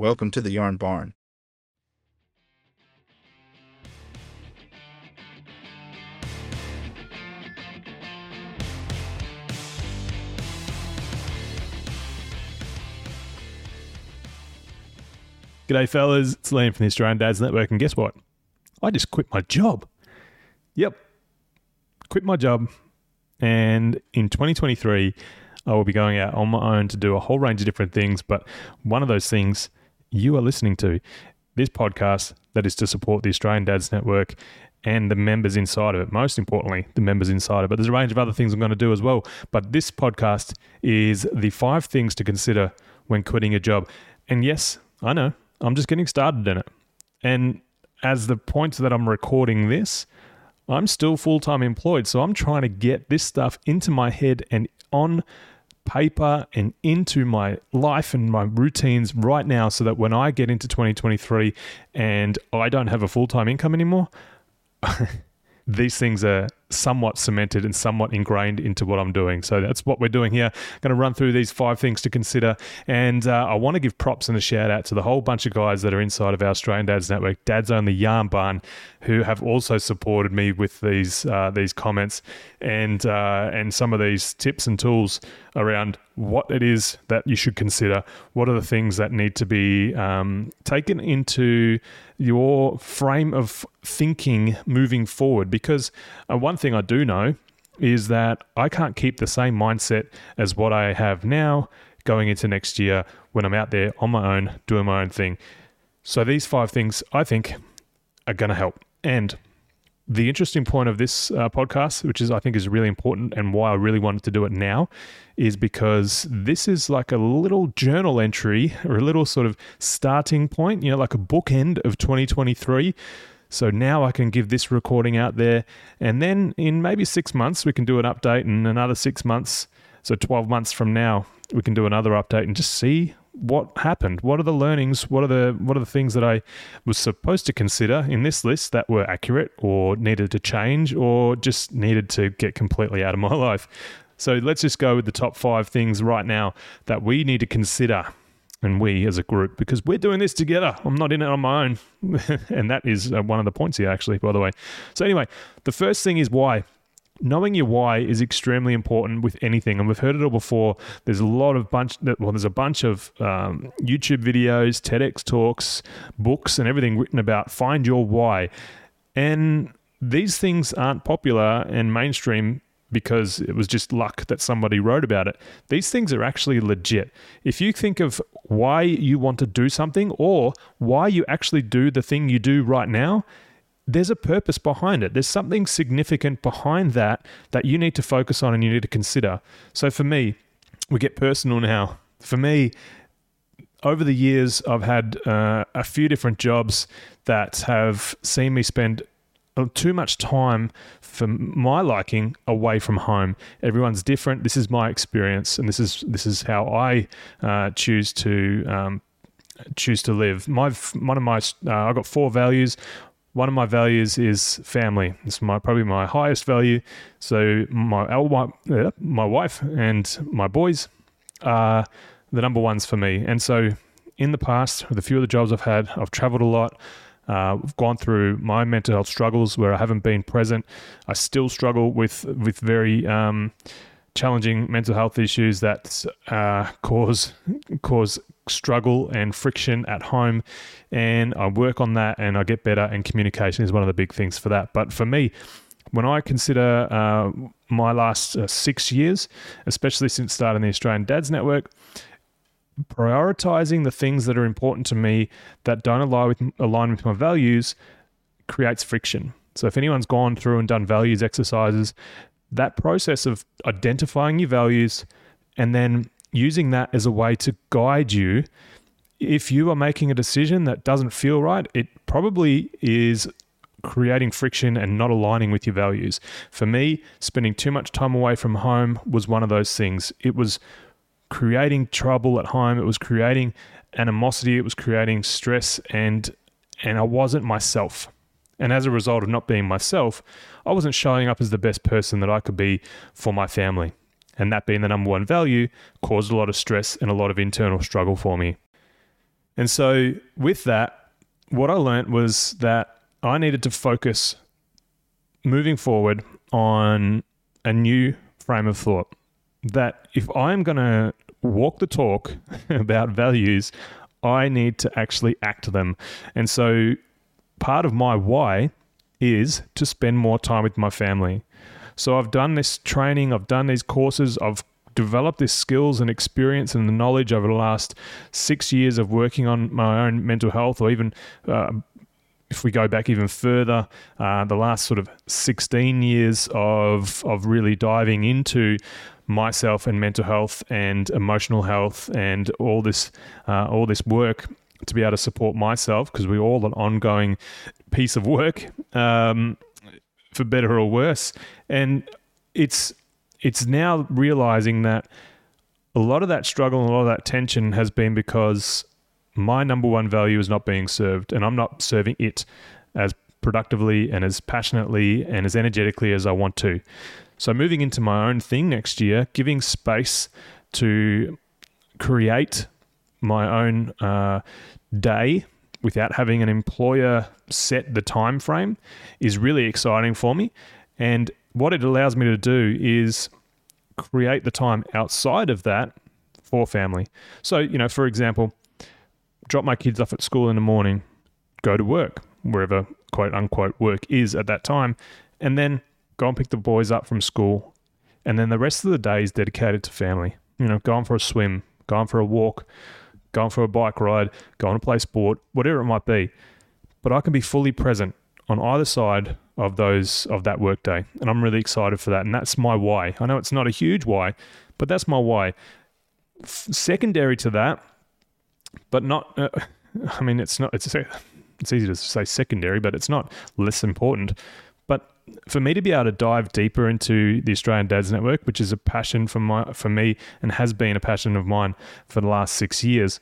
Welcome to the Yarn Barn. G'day fellas, it's Liam from the Australian Dads Network, and guess what? I just quit my job. Yep, quit my job, and in 2023, I will be going out on my own to do a whole range of different things, but one of those things you are listening to, this podcast that is to support the Australian Dads Network and the members inside of it, most importantly, the members inside of it. There's a range of other things I'm going to do as well, but this podcast is the 5 things to consider when quitting a job. And yes, I know, I'm just getting started in it. And as the point that I'm recording this, I'm still full-time employed, so I'm trying to get this stuff into my head and on paper and into my life and my routines right now so that when I get into 2023 and I don't have a full-time income anymore, these things are somewhat cemented and somewhat ingrained into what I'm doing. So that's what we're doing here. I'm going to run through these 5 things to consider. And I want to give props and a shout out to the whole bunch of guys that are inside of our Australian Dads Network, Dads Only Yarn Barn, who have also supported me with these comments and some of these tips and tools around what it is that you should consider. What are the things that need to be taken into your frame of thinking moving forward? Because one thing I do know is that I can't keep the same mindset as what I have now going into next year when I'm out there on my own doing my own thing. So these 5 things I think are going to help. And the interesting point of this podcast, which is I think is really important and why I really wanted to do it now, is because this is like a little journal entry or a little sort of starting point, you know, like a bookend of 2023. So now I can give this recording out there, and then in maybe 6 months, we can do an update, and another 6 months, so 12 months from now, we can do another update and just see what happened. What are the learnings? What are the things that I was supposed to consider in this list that were accurate or needed to change or just needed to get completely out of my life? So let's just go with the top 5 things right now that we need to consider. And we as a group, because we're doing this together. I'm not in it on my own. And that is one of the points here, actually, by the way. So anyway, the first thing is why. Knowing your why is extremely important with anything. And we've heard it all before. There's a bunch of YouTube videos, TEDx talks, books, and everything written about find your why. And these things aren't popular and mainstream because it was just luck that somebody wrote about it. These things are actually legit. If you think of why you want to do something or why you actually do the thing you do right now, there's a purpose behind it. There's something significant behind that you need to focus on and you need to consider. So for me, we get personal now. For me, over the years, I've had a few different jobs that have seen me spend too much time, for my liking, away from home. Everyone's different. This is my experience, and this is how I choose to live. I got 4 values. One of my values is family. It's probably my highest value. So my wife and my boys are the number ones for me. And so, in the past, with a few of the jobs I've had, I've traveled a lot. I've gone through my mental health struggles where I haven't been present. I still struggle with very challenging mental health issues that cause struggle and friction at home. And I work on that and I get better, and communication is one of the big things for that. But for me, when I consider my last 6 years, especially since starting the Australian Dads Network, prioritizing the things that are important to me that don't align with my values creates friction. So if anyone's gone through and done values exercises, that process of identifying your values and then using that as a way to guide you, if you are making a decision that doesn't feel right, it probably is creating friction and not aligning with your values. For me, spending too much time away from home was one of those things. It was creating trouble at home. It was creating animosity. It was creating stress, and I wasn't myself. And as a result of not being myself, I wasn't showing up as the best person that I could be for my family. And that being the number 1 value caused a lot of stress and a lot of internal struggle for me. And so with that, what I learned was that I needed to focus moving forward on a new frame of thought, that if I'm going to walk the talk about values, I need to actually act them. And so part of my why is to spend more time with my family. So I've done this training, I've done these courses, I've developed this skills and experience and the knowledge over the last 6 years of working on my own mental health, or even if we go back even further, the last sort of 16 years of really diving into myself and mental health and emotional health and all this work to be able to support myself, because we're all an ongoing piece of work, for better or worse. And it's now realizing that a lot of that struggle and a lot of that tension has been because my number one value is not being served, and I'm not serving it as productively and as passionately and as energetically as I want to. So moving into my own thing next year, giving space to create my own day without having an employer set the time frame is really exciting for me. And what it allows me to do is create the time outside of that for family. So, you know, for example, drop my kids off at school in the morning, go to work, wherever quote unquote work is at that time, and then go and pick the boys up from school. And then the rest of the day is dedicated to family. You know, going for a swim, going for a walk, going for a bike ride, going to play sport, whatever it might be. But I can be fully present on either side of those, of that work day. And I'm really excited for that. And that's my why. I know it's not a huge why, but that's my why. Secondary to that, but not, I mean, it's easy to say secondary, but it's not less important. But for me to be able to dive deeper into the Australian Dads Network, which is a passion for me and has been a passion of mine for the last 6 years,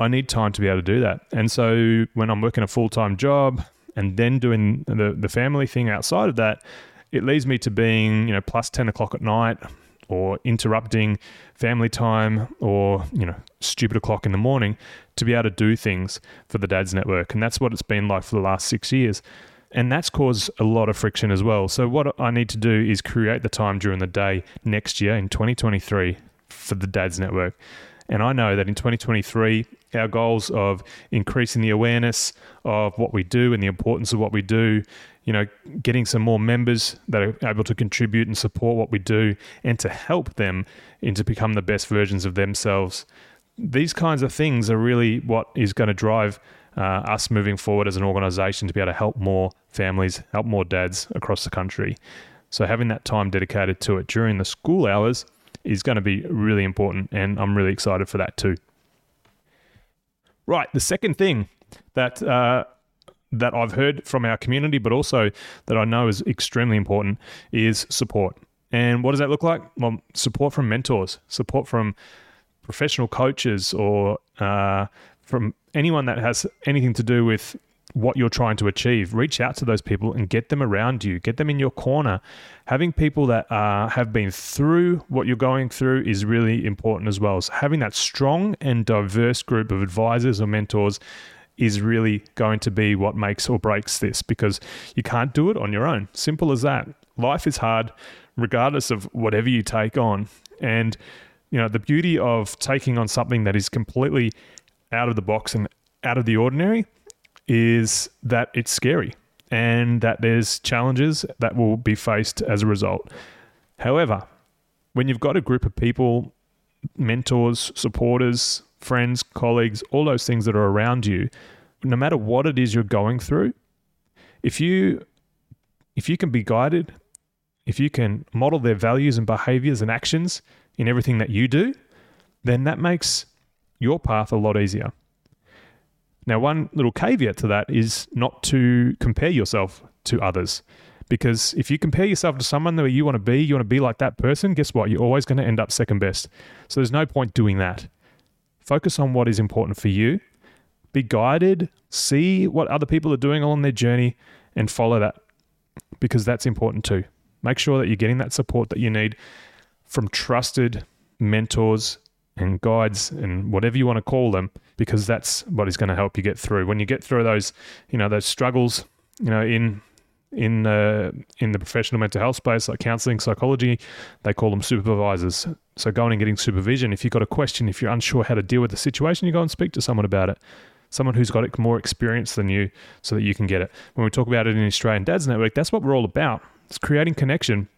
I need time to be able to do that. And so when I'm working a full-time job and then doing the family thing outside of that, it leads me to being, you know, plus 10 o'clock at night, or interrupting family time, or, you know, stupid o'clock in the morning to be able to do things for the Dads Network. And that's what it's been like for the last 6 years. And that's caused a lot of friction as well. So what I need to do is create the time during the day next year in 2023 for the Dads Network. And I know that in 2023, our goals of increasing the awareness of what we do and the importance of what we do, you know, getting some more members that are able to contribute and support what we do and to help them into become the best versions of themselves. These kinds of things are really what is going to drive us moving forward as an organization to be able to help more families, help more dads across the country. So having that time dedicated to it during the school hours is going to be really important, and I'm really excited for that too. Right, the second thing that I've heard from our community, but also that I know is extremely important, is support. And what does that look like? Well, support from mentors, support from professional coaches, or from anyone that has anything to do with what you're trying to achieve. Reach out to those people and get them around you, get them in your corner. Having people that have been through what you're going through is really important as well. So having that strong and diverse group of advisors or mentors is really going to be what makes or breaks this, because you can't do it on your own. Simple as that. Life is hard regardless of whatever you take on. And, you know, the beauty of taking on something that is completely out of the box and out of the ordinary is that it's scary and that there's challenges that will be faced as a result. However, when you've got a group of people, mentors, supporters, friends, colleagues, all those things that are around you, no matter what it is you're going through, if you can be guided, if you can model their values and behaviors and actions in everything that you do, then that makes your path a lot easier. Now, one little caveat to that is not to compare yourself to others, because if you compare yourself to someone that you want to be like that person, guess what? You're always going to end up second best. So there's no point doing that. Focus on what is important for you. Be guided. See what other people are doing along their journey and follow that, because that's important too. Make sure that you're getting that support that you need from trusted mentors and guides and whatever you want to call them, because that's what is going to help you get through. When you get through those, you know, those struggles, you know, in the professional mental health space, like counselling, psychology, they call them supervisors. So going and getting supervision. If you've got a question, if you're unsure how to deal with the situation, you go and speak to someone about it. Someone who's got it more experience than you so that you can get it. When we talk about it in Australian Dads Network, that's what we're all about. It's creating connection.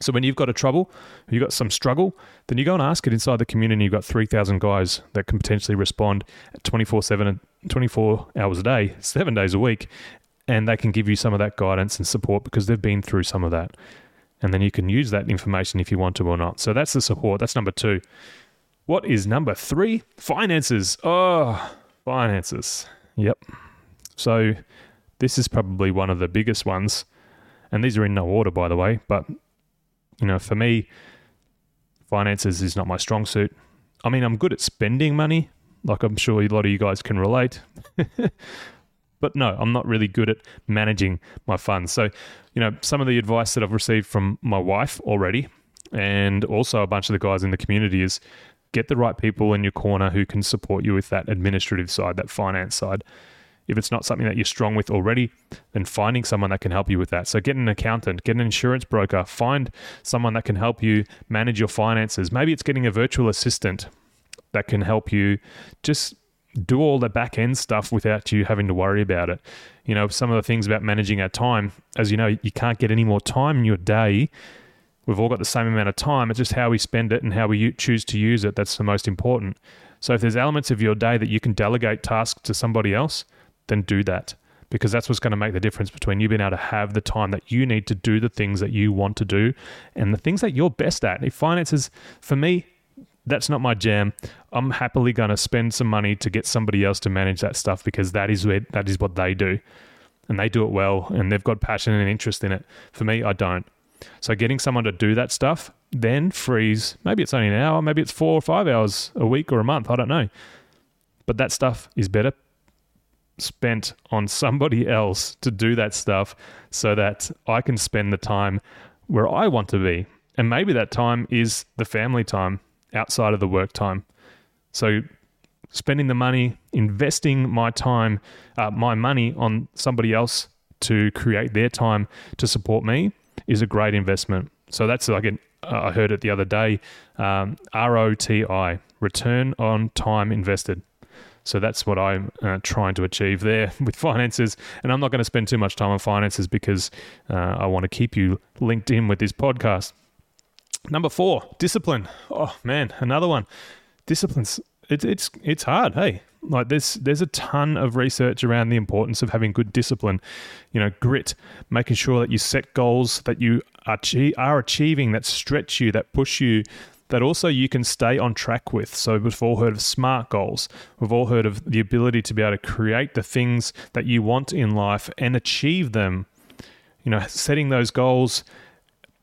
So when you've got a trouble, you've got some struggle, then you go and ask it inside the community. You've got 3,000 guys that can potentially respond 24/7, 24 hours a day, 7 days a week. And they can give you some of that guidance and support because they've been through some of that. And then you can use that information if you want to or not. So that's the support. That's number two. What is number three? Finances. Oh, finances. Yep. So this is probably one of the biggest ones. And these are in no order, by the way. But, you know, for me, finances is not my strong suit. I mean, I'm good at spending money. Like I'm sure a lot of you guys can relate. But no, I'm not really good at managing my funds. So, you know, some of the advice that I've received from my wife already, and also a bunch of the guys in the community, is get the right people in your corner who can support you with that administrative side, that finance side. If it's not something that you're strong with already, then finding someone that can help you with that. So get an accountant, get an insurance broker, find someone that can help you manage your finances. Maybe it's getting a virtual assistant that can help you just do all the back end stuff without you having to worry about it. You know, some of the things about managing our time, as you know, you can't get any more time in your day. We've all got the same amount of time. It's just how we spend it and how we choose to use it. That's the most important. So if there's elements of your day that you can delegate tasks to somebody else, then do that, because that's what's going to make the difference between you being able to have the time that you need to do the things that you want to do and the things that you're best at. If finances, for me, that's not my jam. I'm happily going to spend some money to get somebody else to manage that stuff, because that is what they do, and they do it well, and they've got passion and interest in it. For me, I don't. So getting someone to do that stuff then frees, maybe it's only an hour, maybe it's 4 or 5 hours a week or a month, I don't know. But that stuff is better spent on somebody else to do that stuff, so that I can spend the time where I want to be. And maybe that time is the family time outside of the work time. So spending the money, investing my time, my money on somebody else to create their time to support me is a great investment. So that's like I heard it the other day, ROTI, return on time invested. So that's what I'm trying to achieve there with finances. And I'm not going to spend too much time on finances because I want to keep you linked in with this podcast. Number four, discipline. Oh man, another one. Discipline's it's hard, hey. Like there's a ton of research around the importance of having good discipline, you know, grit, making sure that you set goals that you are achieving, that stretch you, that push you, that also you can stay on track with. So we've all heard of SMART goals. We've all heard of the ability to be able to create the things that you want in life and achieve them. You know, setting those goals,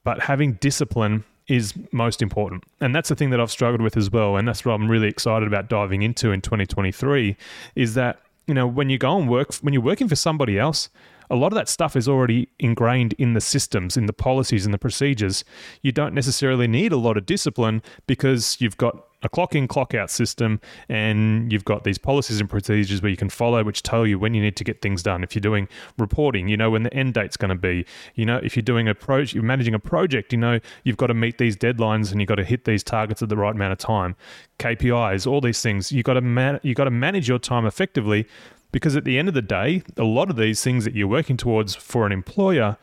but having discipline is most important. And that's the thing that I've struggled with as well. And that's what I'm really excited about diving into in 2023, is that, you know, when you go and work, when you're working for somebody else, a lot of that stuff is already ingrained in the systems, in the policies, in the procedures. You don't necessarily need a lot of discipline because you've got a clock in, clock out system, and you've got these policies and procedures where you can follow, which tell you when you need to get things done. If you're doing reporting, you know when the end date's going to be. You know, if you're doing a project, you're managing a project, you know you've got to meet these deadlines and you've got to hit these targets at the right amount of time. KPIs, all these things. You've got to manage your time effectively, because at the end of the day, a lot of these things that you're working towards for an employer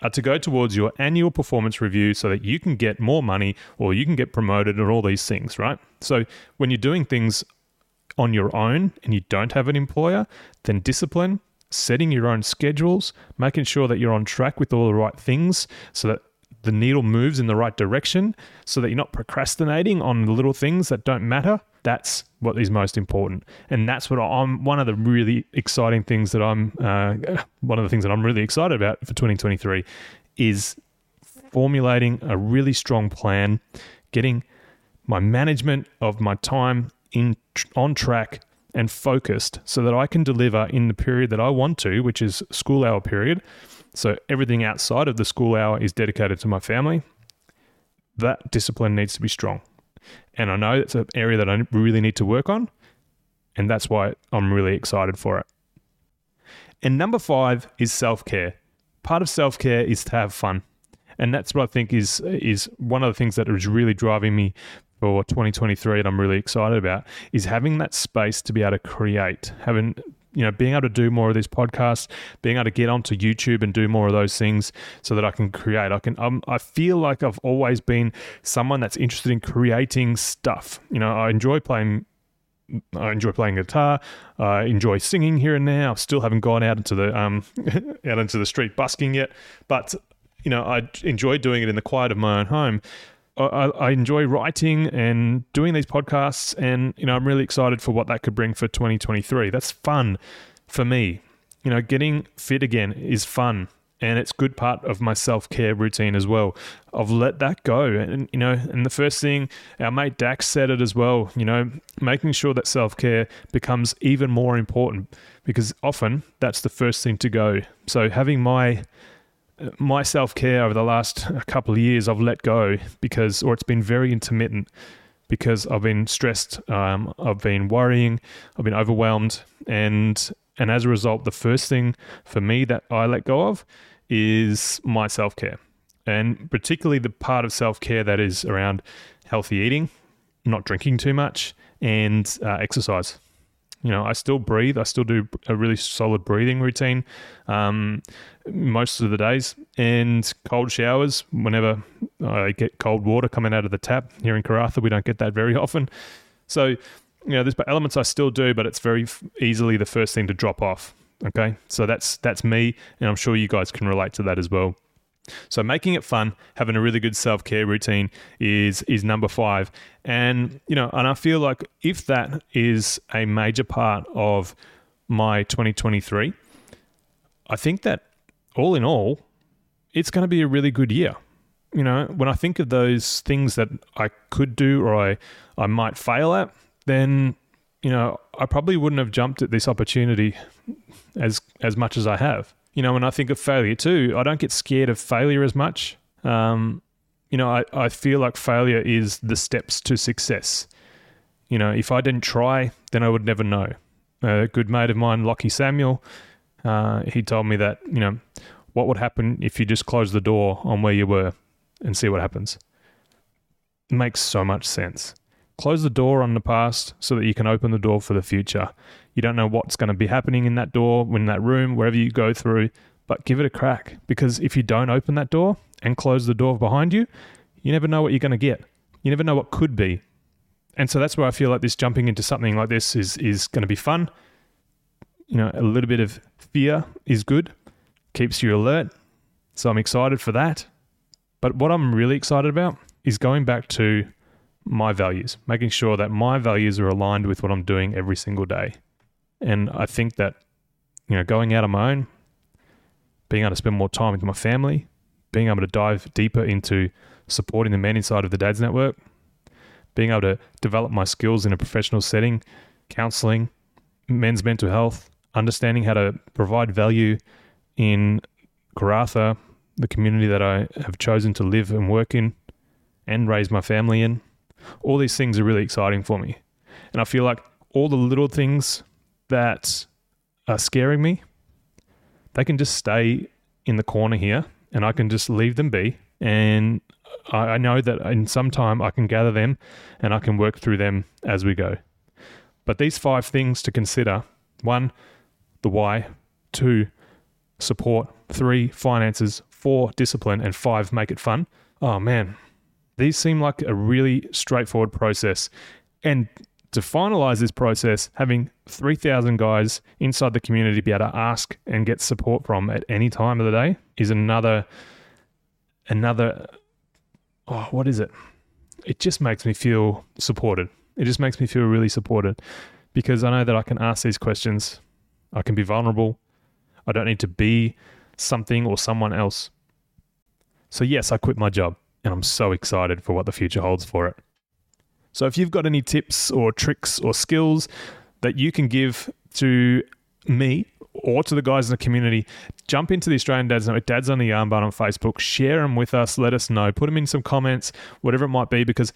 are to go towards your annual performance review so that you can get more money or you can get promoted and all these things, right? So when you're doing things on your own and you don't have an employer, then discipline, setting your own schedules, making sure that you're on track with all the right things so that the needle moves in the right direction, so that you're not procrastinating on the little things that don't matter. That's what is most important. And that's what I'm, one of the things that I'm really excited about for 2023 is formulating a really strong plan, getting my management of my time on track and focused so that I can deliver in the period that I want to, which is school hour period. So everything outside of the school hour is dedicated to my family. That discipline needs to be strong. And I know it's an area that I really need to work on, And that's why I'm really excited for it. And number 5 is self-care. Part of self-care is to have fun. And that's what I think is one of the things that is really driving me for 2023, and I'm really excited about, is having that space to be able to create, having, you know, being able to do more of these podcasts, being able to get onto YouTube and do more of those things so that I can create. I feel like I've always been someone that's interested in creating stuff. You know, I enjoy playing guitar. I enjoy singing here and now. I still haven't gone out into the street busking yet, but you know, I enjoy doing it in the quiet of my own home. I enjoy writing and doing these podcasts, and you know, I'm really excited for what that could bring for 2023. That's fun for me. You know, getting fit again is fun, and it's a good part of my self-care routine as well. I've let that go, and you know, and the first thing our mate Dax said it as well. You know, making sure that self-care becomes even more important, because often that's the first thing to go. So having my self-care over the last couple of years, I've let go because it's been very intermittent, because I've been stressed, I've been worrying, I've been overwhelmed, and as a result, the first thing for me that I let go of is my self-care, and particularly the part of self-care that is around healthy eating, not drinking too much, and exercise. You know, I still breathe. I still do a really solid breathing routine most of the days, and cold showers whenever I get cold water coming out of the tap. Here in Karratha, we don't get that very often. So, you know, there's elements I still do, but it's very easily the first thing to drop off. Okay. So that's me, and I'm sure you guys can relate to that as well. So making it fun, having a really good self-care routine is number 5. And, you know, and I feel like if that is a major part of my 2023, I think that all in all, it's going to be a really good year. You know, when I think of those things that I could do or I might fail at, then, you know, I probably wouldn't have jumped at this opportunity as much as I have. You know, when I think of failure too, I don't get scared of failure as much. You know, I feel like failure is the steps to success. You know, if I didn't try, then I would never know. A good mate of mine, Lockie Samuel, he told me that, you know, what would happen if you just close the door on where you were and see what happens? It makes so much sense. Close the door on the past so that you can open the door for the future. You don't know what's going to be happening in that door, in that room, wherever you go through, but give it a crack, because if you don't open that door and close the door behind you, you never know what you're going to get. You never know what could be. And so that's where I feel like this jumping into something like this is going to be fun. You know, a little bit of fear is good, keeps you alert. So I'm excited for that. But what I'm really excited about is going back to my values, making sure that my values are aligned with what I'm doing every single day. And I think that, you know, going out on my own, being able to spend more time with my family, being able to dive deeper into supporting the men inside of the Dads Network, being able to develop my skills in a professional setting, counseling, men's mental health, understanding how to provide value in Karratha, the community that I have chosen to live and work in and raise my family in. All these things are really exciting for me. And I feel like all the little things that are scaring me, they can just stay in the corner here, and I can just leave them be. And I know that in some time I can gather them and I can work through them as we go. But these 5 things to consider: 1, the why; 2, support; 3, finances; 4, discipline; and 5, make it fun. Oh man. These seem like a really straightforward process. And to finalize this process, having 3,000 guys inside the community be able to ask and get support from at any time of the day is another, oh, what is it? It just makes me feel supported. It just makes me feel really supported, because I know that I can ask these questions. I can be vulnerable. I don't need to be something or someone else. So yes, I quit my job, and I'm so excited for what the future holds for it. So if you've got any tips or tricks or skills that you can give to me or to the guys in the community, jump into the Australian Dads Network, Dads Only Yarn Barn on Facebook, share them with us, let us know, put them in some comments, whatever it might be, because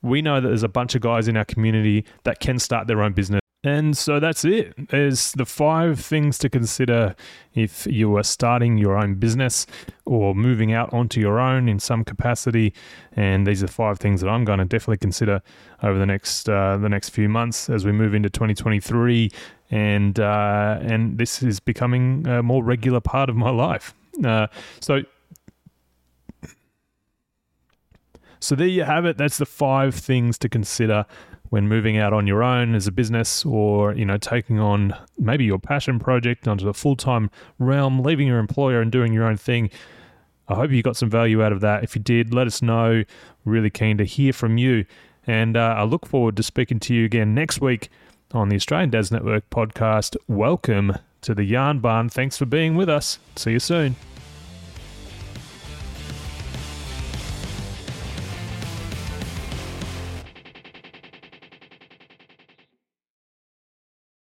we know that there's a bunch of guys in our community that can start their own business. And so that's it. There's the 5 things to consider if you are starting your own business or moving out onto your own in some capacity. And these are 5 things that I'm going to definitely consider over the next few months as we move into 2023. And this is becoming a more regular part of my life. So there you have it. That's the 5 things to consider when moving out on your own as a business or, taking on maybe your passion project onto the full-time realm, leaving your employer and doing your own thing. I hope you got some value out of that. If you did, let us know. Really keen to hear from you. And I look forward to speaking to you again next week on the Australian Dads Network podcast. Welcome to the Yarn Barn. Thanks for being with us. See you soon.